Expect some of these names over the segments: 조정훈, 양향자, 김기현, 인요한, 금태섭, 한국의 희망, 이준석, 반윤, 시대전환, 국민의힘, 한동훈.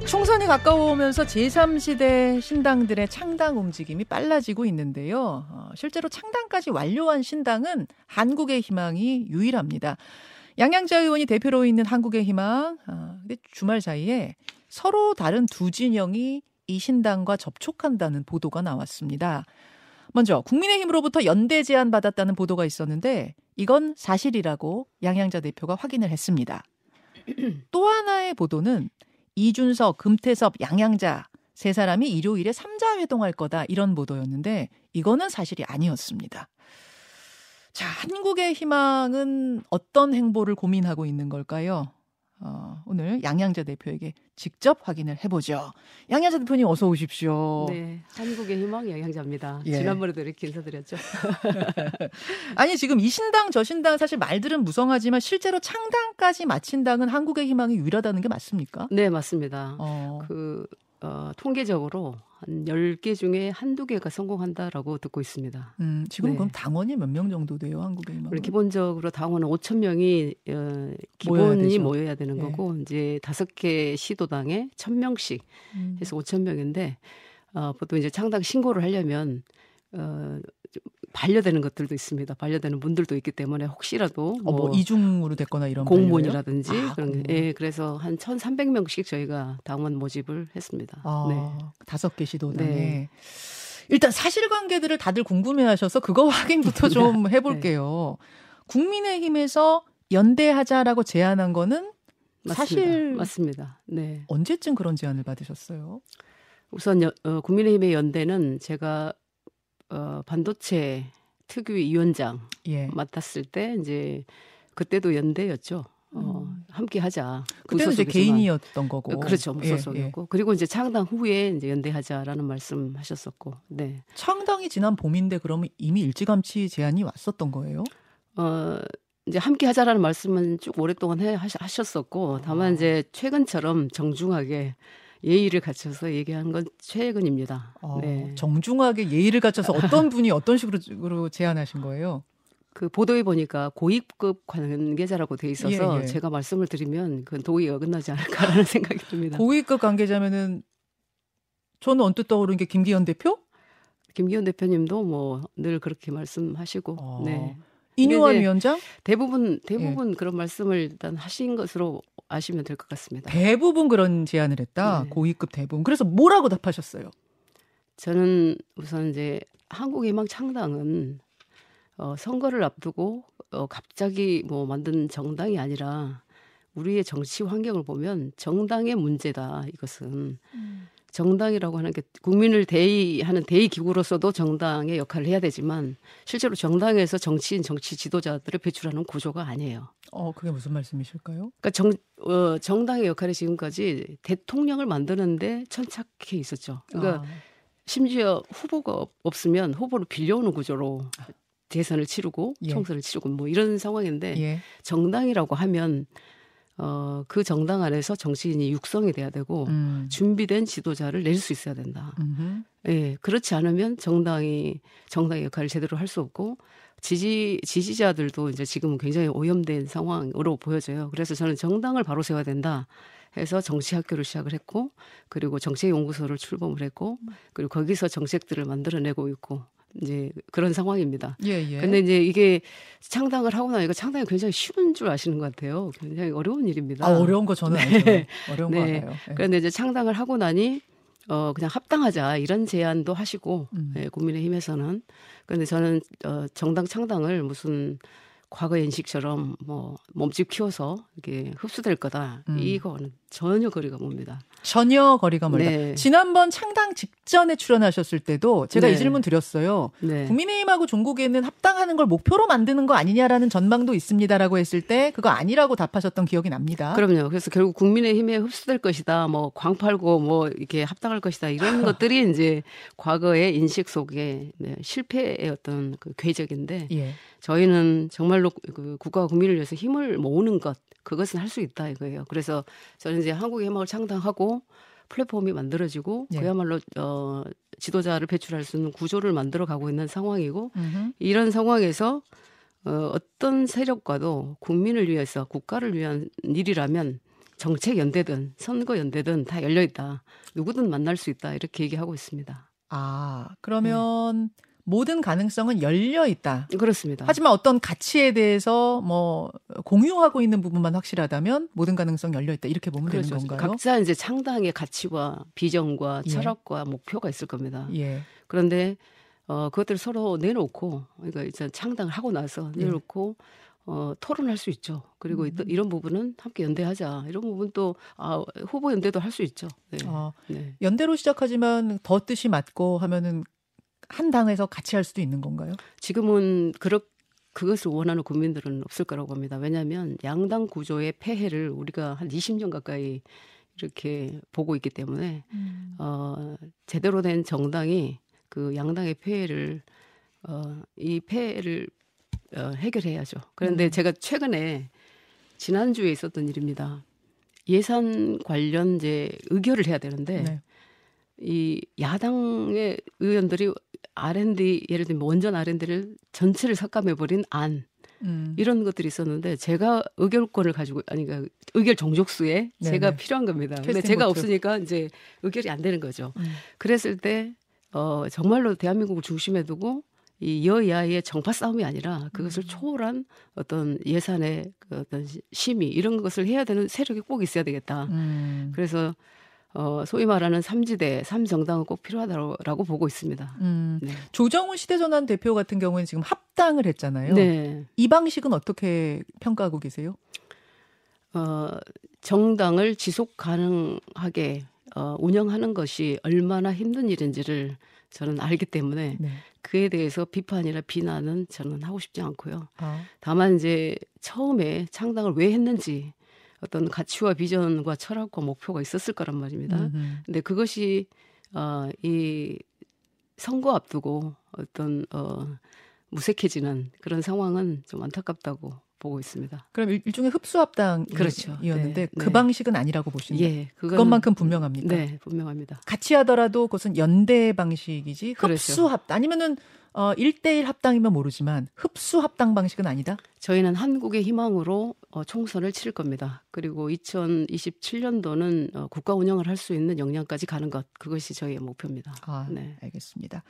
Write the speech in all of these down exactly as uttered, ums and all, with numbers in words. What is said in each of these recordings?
총선이 가까워오면서 제삼 시대 신당들의 창당 움직임이 빨라지고 있는데요. 어, 실제로 창당까지 완료한 신당은 한국의 희망이 유일합니다. 양향자 의원이 대표로 있는 한국의 희망. 어, 근데 주말 사이에 서로 다른 두 진영이 이 신당과 접촉한다는 보도가 나왔습니다. 먼저 국민의힘으로부터 연대 제안 받았다는 보도가 있었는데 이건 사실이라고 양향자 대표가 확인을 했습니다. 또 하나의 보도는 이준석, 금태섭, 양향자 세 사람이 일요일에 삼자 회동할 거다 이런 보도였는데 이거는 사실이 아니었습니다. 자, 한국의 희망은 어떤 행보를 고민하고 있는 걸까요? 어, 오늘 양향자 대표에게 직접 확인을 해보죠. 양향자 대표님 어서 오십시오. 네, 한국의 희망 양향자입니다. 예. 지난번에도 이렇게 인사드렸죠. 아니 지금 이 신당 저 신당 사실 말들은 무성하지만 실제로 창당까지 마친 당은 한국의 희망이 유일하다는 게 맞습니까? 네, 맞습니다. 어. 그 어, 통계적으로 한 열 개 중에 한두 개가 성공한다라고 듣고 있습니다. 음, 지금 네. 그럼 당원이 몇 명 정도 돼요? 한국의 희망은? 기본적으로 당원은 오천 명이 어, 기본이 모여야, 모여야 되는 네. 거고 이제 다섯 개 시도당에 천 명씩 음. 해서 오천 명인데 어, 보통 이제 창당 신고를 하려면 어, 반려되는 것들도 있습니다. 반려되는 분들도 있기 때문에 혹시라도 뭐, 어, 뭐 이중으로 됐거나 이런 공무원이라든지 아, 그런 공무원. 예, 그래서 한 천삼백 명씩 저희가 당원 모집을 했습니다. 아, 네. 다섯 개 시도당에. 네. 일단 사실관계들을 다들 궁금해하셔서 그거 확인부터 좀 해볼게요. 네. 국민의힘에서 연대하자라고 제안한 거는 맞습니다. 사실 맞습니다. 네. 언제쯤 그런 제안을 받으셨어요? 우선 여, 어, 국민의힘의 연대는 제가 어, 반도체 특위위원장 예. 맡았을 때 이제 그때도 연대였죠. 어, 음. 함께 하자. 그때는 이제 개인이었던 거고. 그렇죠. 무소속이었고. 예, 예. 그리고 이제 창당 후에 이제 연대하자라는 말씀하셨었고. 네. 창당이 지난 봄인데 그러면 이미 일찌감치 제안이 왔었던 거예요? 어, 이제 함께 하자라는 말씀은 쭉 오랫동안 해, 하셨었고, 다만 어. 이제 최근처럼 정중하게. 예의를 갖춰서 얘기한 건 최근입니다. 어, 네. 정중하게 예의를 갖춰서 어떤 분이 어떤 식으로 제안하신 거예요? 그 보도에 보니까 고위급 관계자라고 돼 있어서 예, 예. 제가 말씀을 드리면 그건 도의가 어긋나지 않을까라는 생각이 듭니다. 고위급 관계자면은 저는 언뜻 떠오른 게 김기현 대표? 김기현 대표님도 뭐 늘 그렇게 말씀하시고. 어. 네. 인요한 위원장? 대부분 대부분 예. 그런 말씀을 일단 하신 것으로 아시면 될 것 같습니다. 대부분 그런 제안을 했다. 네. 고위급 대부분. 그래서 뭐라고 답하셨어요? 저는 우선 이제 한국의 희망 창당은 어, 선거를 앞두고 어, 갑자기 뭐 만든 정당이 아니라 우리의 정치 환경을 보면 정당의 문제다. 이것은 음. 정당이라고 하는 게 국민을 대의하는 대의기구로서도 정당의 역할을 해야 되지만 실제로 정당에서 정치인, 정치 지도자들을 배출하는 구조가 아니에요. 어, 그게 무슨 말씀이실까요? 그러니까 정, 어, 정당의 역할이 지금까지 대통령을 만드는데 천착해 있었죠. 그러니까 아. 심지어 후보가 없으면 후보를 빌려오는 구조로 대선을 치르고 예. 총선을 치르고 뭐 이런 상황인데 예. 정당이라고 하면 어, 그 정당 안에서 정치인이 육성이 돼야 되고 음. 준비된 지도자를 낼 수 있어야 된다. 음흠. 예, 그렇지 않으면 정당이 정당의 역할을 제대로 할 수 없고 지지 지지자들도 이제 지금은 굉장히 오염된 상황으로 보여져요. 그래서 저는 정당을 바로 세워야 된다. 해서 정치학교를 시작을 했고 그리고 정책연구소를 출범을 했고 그리고 거기서 정책들을 만들어내고 있고. 이제 그런 상황입니다. 예, 예. 근데 이제 이게 창당을 하고 나니까 창당이 굉장히 쉬운 줄 아시는 것 같아요. 굉장히 어려운 일입니다. 아, 어려운 거 저는 네. 알죠. 어려운 네. 거 알아요. 네. 그런데 이제 창당을 하고 나니 어, 그냥 합당하자 이런 제안도 하시고 음. 네, 국민의힘에서는 그런데 저는 어, 정당 창당을 무슨 과거 인식처럼 뭐 몸집 키워서 이게 흡수될 거다. 음. 이거는 전혀 거리가 멉니다. 전혀 거리가 멀다. 네. 지난번 창당 직전에 출연하셨을 때도 제가 네. 이 질문 드렸어요. 네. 국민의힘하고 종국에는 합당하는 걸 목표로 만드는 거 아니냐라는 전망도 있습니다라고 했을 때 그거 아니라고 답하셨던 기억이 납니다. 그럼요. 그래서 결국 국민의힘에 흡수될 것이다. 뭐 광팔고 뭐 이렇게 합당할 것이다. 이런 것들이 이제 과거의 인식 속에 네, 실패의 어떤 그 궤적인데 예. 저희는 정말로 그 국가와 국민을 위해서 힘을 모으는 것, 그것은 할 수 있다 이거예요. 그래서 저는 이제 한국의 희망을 창당하고 플랫폼이 만들어지고 예. 그야말로 어, 지도자를 배출할 수 있는 구조를 만들어가고 있는 상황이고 음흠. 이런 상황에서 어, 어떤 세력과도 국민을 위해서 국가를 위한 일이라면 정책연대든 선거연대든 다 열려있다. 누구든 만날 수 있다. 이렇게 얘기하고 있습니다. 아, 그러면 네. 모든 가능성은 열려있다. 그렇습니다. 하지만 어떤 가치에 대해서 뭐 공유하고 있는 부분만 확실하다면 모든 가능성 열려있다. 이렇게 보면 그렇죠. 되는 건가요? 각자 이제 창당의 가치와 비전과 철학과 예. 목표가 있을 겁니다. 예. 그런데 어, 그것들을 서로 내놓고, 그러니까 일단 창당을 하고 나서 내놓고, 예. 어, 토론할 수 있죠. 그리고 음. 이, 이런 부분은 함께 연대하자. 이런 부분 또, 아, 후보 연대도 할 수 있죠. 네. 아, 네. 연대로 시작하지만 더 뜻이 맞고 하면은 한 당에서 같이 할 수도 있는 건가요? 지금은 그렇, 그것을 원하는 국민들은 없을 거라고 봅니다. 왜냐하면 양당 구조의 폐해를 우리가 한 이십 년 가까이 이렇게 보고 있기 때문에, 음. 어, 제대로 된 정당이 그 양당의 폐해를 어, 이 폐해를 어, 해결해야죠. 그런데 음. 제가 최근에 지난주에 있었던 일입니다. 예산 관련 이제 의결을 해야 되는데 네. 이 야당의 의원들이 알 앤 디 예를 들면 원전 알 앤 디를 전체를 삭감해버린 안 음. 이런 것들이 있었는데 제가 의결권을 가지고 아니 그러니까 의결 종족수에 네네. 제가 필요한 겁니다. 근데 제가 모트. 없으니까 이제 의결이 안 되는 거죠. 음. 그랬을 때 어, 정말로 대한민국을 중심에 두고 이 여야의 정파 싸움이 아니라 그것을 초월한 어떤 예산의 어떤 심의 이런 것을 해야 되는 세력이 꼭 있어야 되겠다. 음. 그래서 어, 소위 말하는 삼지대, 삼정당은 꼭 필요하다고 보고 있습니다. 음. 네. 조정훈 시대전환 대표 같은 경우에는 지금 합당을 했잖아요. 네. 이 방식은 어떻게 평가하고 계세요? 어, 정당을 지속 가능하게 어, 운영하는 것이 얼마나 힘든 일인지를 저는 알기 때문에 네. 그에 대해서 비판이나 비난은 저는 하고 싶지 않고요. 아. 다만 이제 처음에 창당을 왜 했는지 어떤 가치와 비전과 철학과 목표가 있었을 거란 말입니다. 음흠. 근데 그것이 어, 이 선거 앞두고 어떤 어, 무색해지는 그런 상황은 좀 안타깝다고 보고 있습니다. 그럼 일, 일종의 흡수합당이었는데 그렇죠. 네, 그 네. 방식은 아니라고 보시는데 예, 그것만큼 분명합니다. 네, 분명합니다. 같이 하더라도 그것은 연대 방식이지 그렇죠. 흡수합당 아니면은 어, 일 대일 합당이면 모르지만 흡수합당 방식은 아니다? 저희는 한국의 희망으로 어, 총선을 치를 겁니다. 그리고 이천이십칠 년도는 어, 국가 운영을 할 수 있는 역량까지 가는 것 그것이 저희의 목표입니다. 아, 네. 알겠습니다.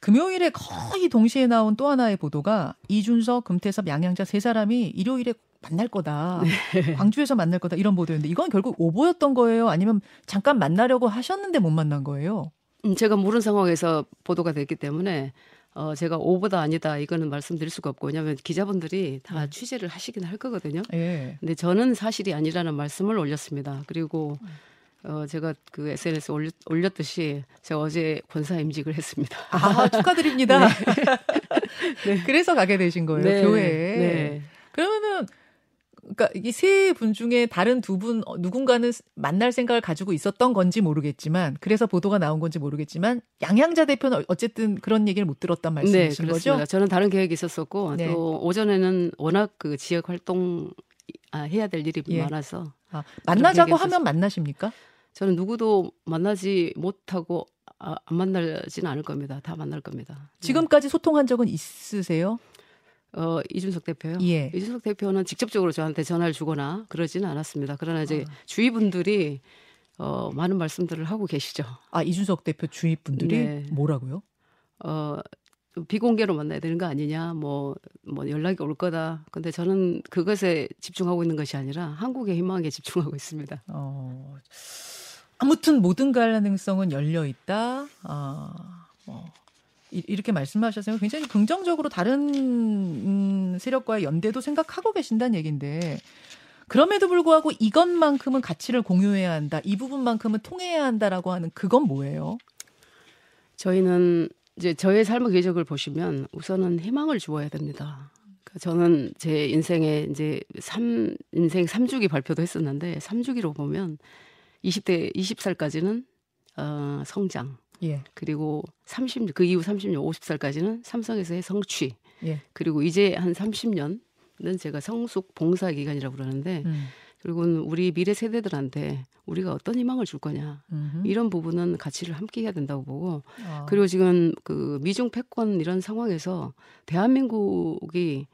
금요일에 거의 동시에 나온 또 하나의 보도가 이준석, 금태섭, 양향자 세 사람이 일요일에 만날 거다. 네. 광주에서 만날 거다. 이런 보도였는데 이건 결국 오보였던 거예요? 아니면 잠깐 만나려고 하셨는데 못 만난 거예요? 음, 제가 모르는 상황에서 보도가 됐기 때문에 어, 제가 오보다 아니다 이거는 말씀드릴 수가 없고 왜냐하면 기자분들이 다 네. 취재를 하시긴 할 거거든요. 네. 근데 저는 사실이 아니라는 말씀을 올렸습니다. 그리고 어, 제가 그 에스엔에스에 올렸, 올렸듯이 제가 어제 권사 임직을 했습니다. 아, 축하드립니다. 네. 네. 그래서 가게 되신 거예요, 네. 교회에. 네. 그러면은 그러니까 이 세 분 중에 다른 두 분 누군가는 만날 생각을 가지고 있었던 건지 모르겠지만 그래서 보도가 나온 건지 모르겠지만 양향자 대표는 어쨌든 그런 얘기를 못 들었단 말씀이신 네, 거죠? 저는 다른 계획이 있었었고 네. 또 오전에는 워낙 그 지역 활동 아, 해야 될 일이 예. 많아서 아, 만나자고 하면 만나십니까? 저는 누구도 만나지 못하고 아, 안 만나지는 않을 겁니다. 다 만날 겁니다. 지금까지 네. 소통한 적은 있으세요? 어, 이준석 대표요? 예. 이준석 대표는 직접적으로 저한테 전화를 주거나 그러지는 않았습니다. 그러나 이제 아. 주위 분들이 어, 많은 말씀들을 하고 계시죠. 아, 이준석 대표 주위 분들이 네. 뭐라고요? 어, 비공개로 만나야 되는 거 아니냐, 뭐, 뭐 연락이 올 거다. 근데 저는 그것에 집중하고 있는 것이 아니라 한국의 희망에 집중하고 있습니다. 어, 아무튼 모든 가능성은 열려 있다. 아, 뭐. 이렇게 말씀하셨어요. 굉장히 긍정적으로 다른 음, 세력과의 연대도 생각하고 계신다는 얘기인데 그럼에도 불구하고 이것만큼은 가치를 공유해야 한다. 이 부분만큼은 통해야 한다라고 하는 그건 뭐예요? 저희는 이제 저의 삶의 궤적을 보시면 우선은 희망을 주어야 됩니다. 그러니까 저는 제 인생에 이제 삼 인생 삼 주기 발표도 했었는데 삼 주기로 보면 이십 대 스무 살까지는 어, 성장. 예. 그리고 삼십 년, 그 이후 삼십 년, 오십 살까지는 삼성에서의 성취. 예. 그리고 이제 한 삼십 년은 제가 성숙 봉사 기간이라고 그러는데, 음. 그리고 우리 미래 세대들한테 우리가 어떤 희망을 줄 거냐. 음흠. 이런 부분은 가치를 함께 해야 된다고 보고, 아. 그리고 지금 그 미중 패권 이런 상황에서 대한민국이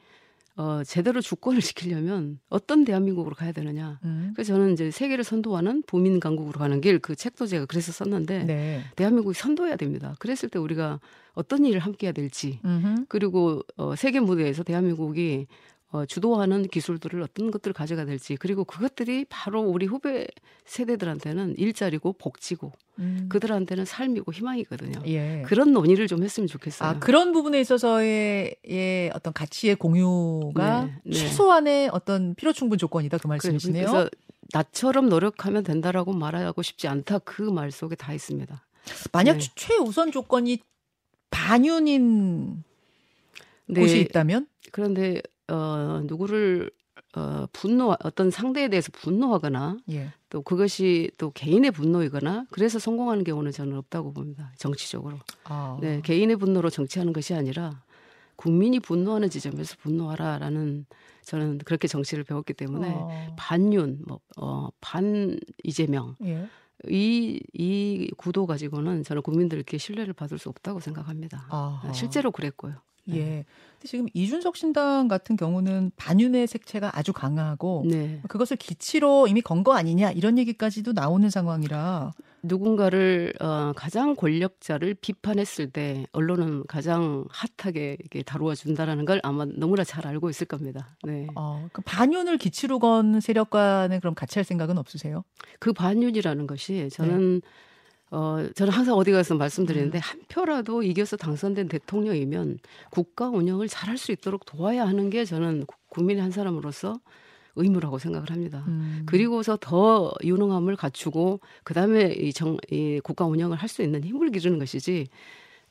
어, 제대로 주권을 지키려면 어떤 대한민국으로 가야 되느냐. 음. 그래서 저는 이제 세계를 선도하는 보민 강국으로 가는 길, 그 책도 제가 그래서 썼는데 네. 대한민국이 선도해야 됩니다. 그랬을 때 우리가 어떤 일을 함께 해야 될지 음흠. 그리고 어, 세계 무대에서 대한민국이 어, 주도하는 기술들을 어떤 것들을 가져가야 될지 그리고 그것들이 바로 우리 후배 세대들한테는 일자리고 복지고 음. 그들한테는 삶이고 희망이거든요. 예. 그런 논의를 좀 했으면 좋겠어요. 아, 그런 부분에 있어서의 예, 어떤 가치의 공유가 네, 네. 최소한의 어떤 필요충분 조건이다 그 말씀이시네요. 그래서 나처럼 노력하면 된다라고 말하고 싶지 않다 그 말 속에 다 있습니다. 만약 네. 최우선 조건이 반윤인 네. 곳이 있다면? 그런데 어, 누구를 어, 분노 어떤 상대에 대해서 분노하거나 예. 또 그것이 또 개인의 분노이거나 그래서 성공하는 경우는 저는 없다고 봅니다. 정치적으로. 아. 네, 개인의 분노로 정치하는 것이 아니라 국민이 분노하는 지점에서 분노하라라는 저는 그렇게 정치를 배웠기 때문에 아. 반윤, 뭐, 어, 반 이재명 예. 이, 이 구도 가지고는 저는 국민들께 신뢰를 받을 수 없다고 생각합니다. 아하. 실제로 그랬고요. 네. 예. 근데 지금 이준석 신당 같은 경우는 반윤의 색채가 아주 강하고 네. 그것을 기치로 이미 건 거 아니냐 이런 얘기까지도 나오는 상황이라 누군가를 어, 가장 권력자를 비판했을 때 언론은 가장 핫하게 이렇게 다루어 준다라는 걸 아마 너무나 잘 알고 있을 겁니다. 네. 어, 그 반윤을 기치로 건 세력과는 그럼 같이 할 생각은 없으세요? 그 반윤이라는 것이 저는. 네. 어, 저는 항상 어디 가서 말씀드리는데 한 표라도 이겨서 당선된 대통령이면 국가 운영을 잘할 수 있도록 도와야 하는 게 저는 국민의 한 사람으로서 의무라고 생각을 합니다. 음. 그리고서 더 유능함을 갖추고 그다음에 이 정, 이 국가 운영을 할 수 있는 힘을 기르는 것이지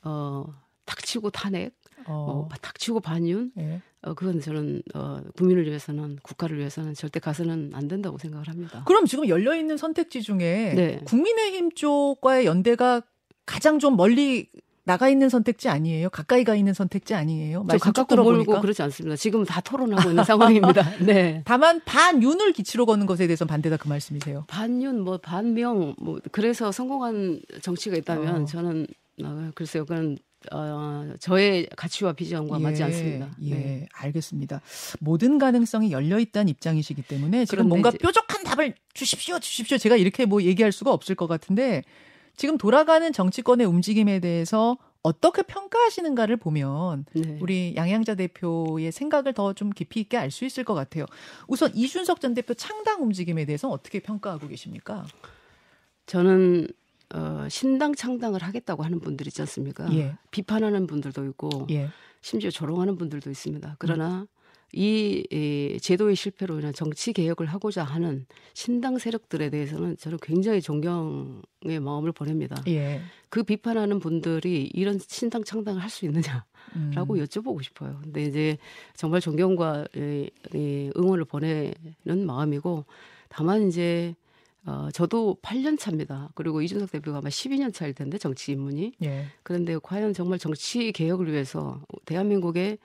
어, 탁치고 탄핵, 어. 어, 탁치고 반윤 예. 어, 그건 저는 어, 국민을 위해서는 국가를 위해서는 절대 가서는 안 된다고 생각을 합니다. 그럼 지금 열려있는 선택지 중에 네. 국민의힘 쪽과의 연대가 가장 좀 멀리 나가 있는 선택지 아니에요? 가까이 가 있는 선택지 아니에요? 저 가깝고 멀고 그렇지 않습니다. 지금 다 토론하고 있는 상황입니다. 네. 다만 반윤을 기치로 거는 것에 대해서 반대다 그 말씀이세요? 반윤, 뭐 반명, 뭐 그래서 성공한 정치가 있다면 어. 저는 어, 글쎄요, 그건. 어, 저의 가치와 비전과 예, 맞지 않습니다. 예, 네. 알겠습니다. 모든 가능성이 열려있다는 입장이시기 때문에 지금 뭔가 이제, 뾰족한 답을 주십시오, 주십시오. 제가 이렇게 뭐 얘기할 수가 없을 것 같은데 지금 돌아가는 정치권의 움직임에 대해서 어떻게 평가하시는가를 보면 네. 우리 양향자 대표의 생각을 더 좀 깊이 있게 알 수 있을 것 같아요. 우선 이준석 전 대표 창당 움직임에 대해서 어떻게 평가하고 계십니까? 저는 어, 신당 창당을 하겠다고 하는 분들 있지 않습니까? 예. 비판하는 분들도 있고 예. 심지어 조롱하는 분들도 있습니다. 그러나 음. 이, 이 제도의 실패로 인한 정치 개혁을 하고자 하는 신당 세력들에 대해서는 저는 굉장히 존경의 마음을 보냅니다. 예. 그 비판하는 분들이 이런 신당 창당을 할 수 있느냐라고 음. 여쭤보고 싶어요. 근데 이제 정말 존경과 이, 이 응원을 보내는 마음이고 다만 이제 어, 저도 팔 년 차입니다. 그리고 이준석 대표가 아마 십이 년 차일 텐데 정치 입문이. 예. 그런데 과연 정말 정치 개혁을 위해서 대한민국의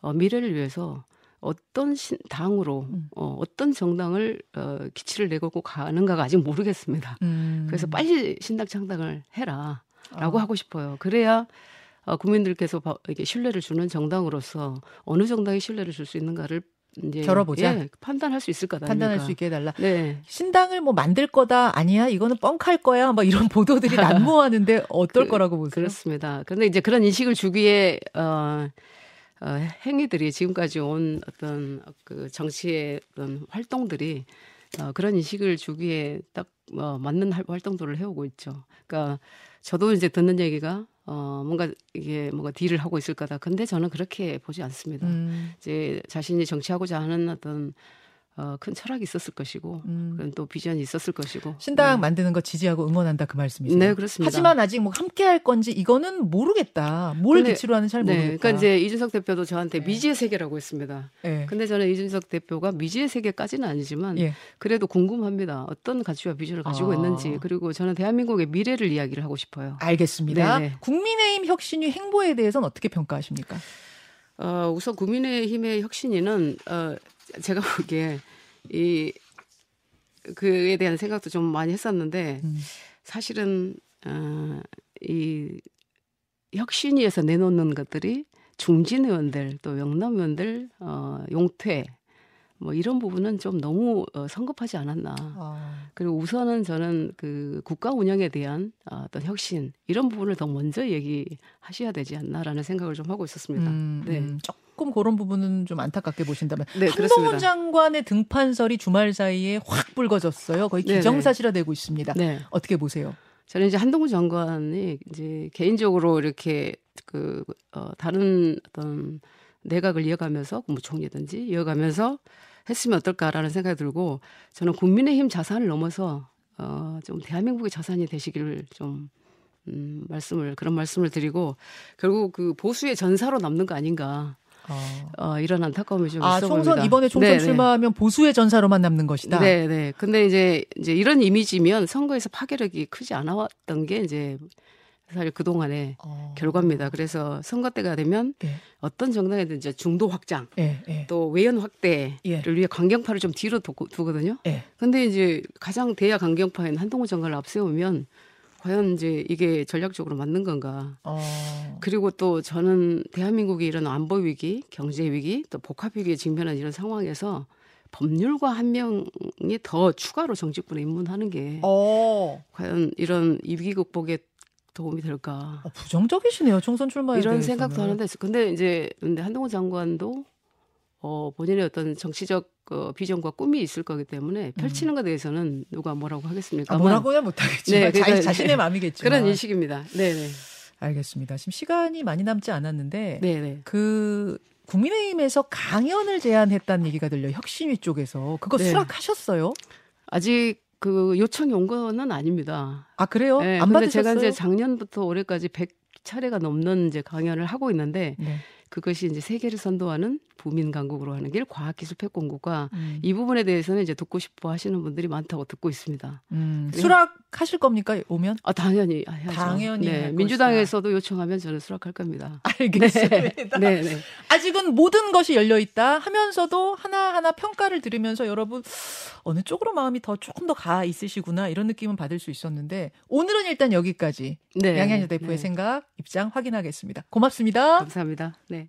어, 미래를 위해서 어떤 신, 당으로 음. 어, 어떤 정당을 어, 기치를 내걸고 가는가가 아직 모르겠습니다. 음. 그래서 빨리 신당 창당을 해라라고 어. 하고 싶어요. 그래야 어, 국민들께서 바, 이게 신뢰를 주는 정당으로서 어느 정당이 신뢰를 줄 수 있는가를 이제 겨뤄보자. 예, 판단할 수 있을 거다. 판단할 수 있게 해달라. 네. 신당을 뭐 만들 거다 아니야 이거는 뻥칼 거야 막 이런 보도들이 난무하는데 어떨 그, 거라고 보세요? 그렇습니다. 그런데 이제 그런 인식을 주기에 어, 어, 행위들이 지금까지 온 어떤 그 정치의 어떤 활동들이 어, 그런 인식을 주기에 딱 어, 맞는 활동들을 해오고 있죠. 그러니까 저도 이제 듣는 얘기가 어, 뭔가 이게 뭔가 딜을 하고 있을 거다. 근데 저는 그렇게 보지 않습니다. 음. 이제 자신이 정치하고자 하는 어떤 어, 큰 철학이 있었을 것이고, 음. 그런 또 비전이 있었을 것이고. 신당 네. 만드는 거 지지하고 응원한다 그 말씀이세요? 네, 그렇습니다. 하지만 아직 뭐 함께 할 건지 이거는 모르겠다. 뭘 기치로 하는지 잘 네, 모르겠다. 그러니까 이제 이준석 대표도 저한테 네. 미지의 세계라고 했습니다. 네. 근데 저는 이준석 대표가 미지의 세계까지는 아니지만, 네. 그래도 궁금합니다. 어떤 가치와 비전을 가지고 아. 있는지. 그리고 저는 대한민국의 미래를 이야기를 하고 싶어요. 알겠습니다. 네네. 국민의힘 혁신위 행보에 대해서는 어떻게 평가하십니까? 어, 우선 국민의힘의 혁신위는, 어, 제가 보기에 이 그에 대한 생각도 좀 많이 했었는데 음. 사실은 어, 이 혁신위에서 내놓는 것들이 중진 의원들 또 영남 의원들 어, 용퇴 뭐 이런 부분은 좀 너무 어, 성급하지 않았나. 아. 그리고 우선은 저는 그 국가 운영에 대한 어떤 혁신 이런 부분을 더 먼저 얘기하셔야 되지 않나라는 생각을 좀 하고 있었습니다. 음, 네. 음, 조금 그런 부분은 좀 안타깝게 보신다면. 네, 한동훈 장관의 등판설이 주말 사이에 확 불거졌어요. 거의 기정사실화되고 있습니다. 네. 어떻게 보세요? 저는 이제 한동훈 장관이 이제 개인적으로 이렇게 그 어, 다른 어떤 내각을 이어가면서 국무총리든지 이어가면서 했으면 어떨까라는 생각이 들고, 저는 국민의힘 자산을 넘어서 어, 좀 대한민국의 자산이 되시기를 좀 음, 말씀을 그런 말씀을 드리고, 결국 그 보수의 전사로 남는 거 아닌가. 어. 어, 이런 안타까움이 좀 아, 있어 보입니다. 총선 이번에 총선 네네. 출마하면 보수의 전사로만 남는 것이다. 네, 네. 근데 이제 이제 이런 이미지면 선거에서 파괴력이 크지 않았던 게 이제 사실 그 동안의 어. 결과입니다. 그래서 선거 때가 되면 예. 어떤 정당에든 이제 중도 확장, 예, 예. 또 외연 확대를 예. 위해 강경파를 좀 뒤로 두고, 두거든요. 그런데 예. 이제 가장 대야 강경파인 한동훈 장관을 앞세우면. 과연 이제 이게 전략적으로 맞는 건가? 어. 그리고 또 저는 대한민국이 이런 안보 위기, 경제 위기, 또 복합 위기에 직면한 이런 상황에서 법률가 한 명이 더 추가로 정치권에 입문하는 게 어. 과연 이런 위기 극복에 도움이 될까? 어, 부정적이시네요, 총선 출마에 이런 대해서는. 생각도 하는데, 근데 이제 근데 한동훈 장관도 어, 본인의 어떤 정치적 어, 비전과 꿈이 있을 거기 때문에 펼치는 것에 대해서는 누가 뭐라고 하겠습니까? 아, 뭐라고는 못하겠지만 네, 그러니까, 자, 자신의 마음이겠죠. 그런 인식입니다. 네네. 알겠습니다. 지금 시간이 많이 남지 않았는데 네네. 그 국민의힘에서 강연을 제안했다는 얘기가 들려요. 혁신위 쪽에서. 그거 네. 수락하셨어요? 아직 그 요청이 온 거는 아닙니다. 아 그래요? 네, 안 받으셨어요? 제가 이제 작년부터 올해까지 백 차례가 넘는 이제 강연을 하고 있는데 네. 그것이 이제 세계를 선도하는 부민 강국으로 하는 길 과학기술 패권국과 음. 이 부분에 대해서는 이제 듣고 싶어 하시는 분들이 많다고 듣고 있습니다. 음. 수락하실 겁니까? 오면? 아 당연히 해야죠. 당연히. 네, 민주당에서도 요청하면 저는 수락할 겁니다. 알겠습니다. 네. 네. 아직은 모든 것이 열려 있다 하면서도 하나하나 평가를 들으면서 여러분 어느 쪽으로 마음이 더 조금 더 가 있으시구나 이런 느낌은 받을 수 있었는데 오늘은 일단 여기까지 네. 양향자 대표의 네. 생각 입장 확인하겠습니다. 고맙습니다. 감사합니다. 네.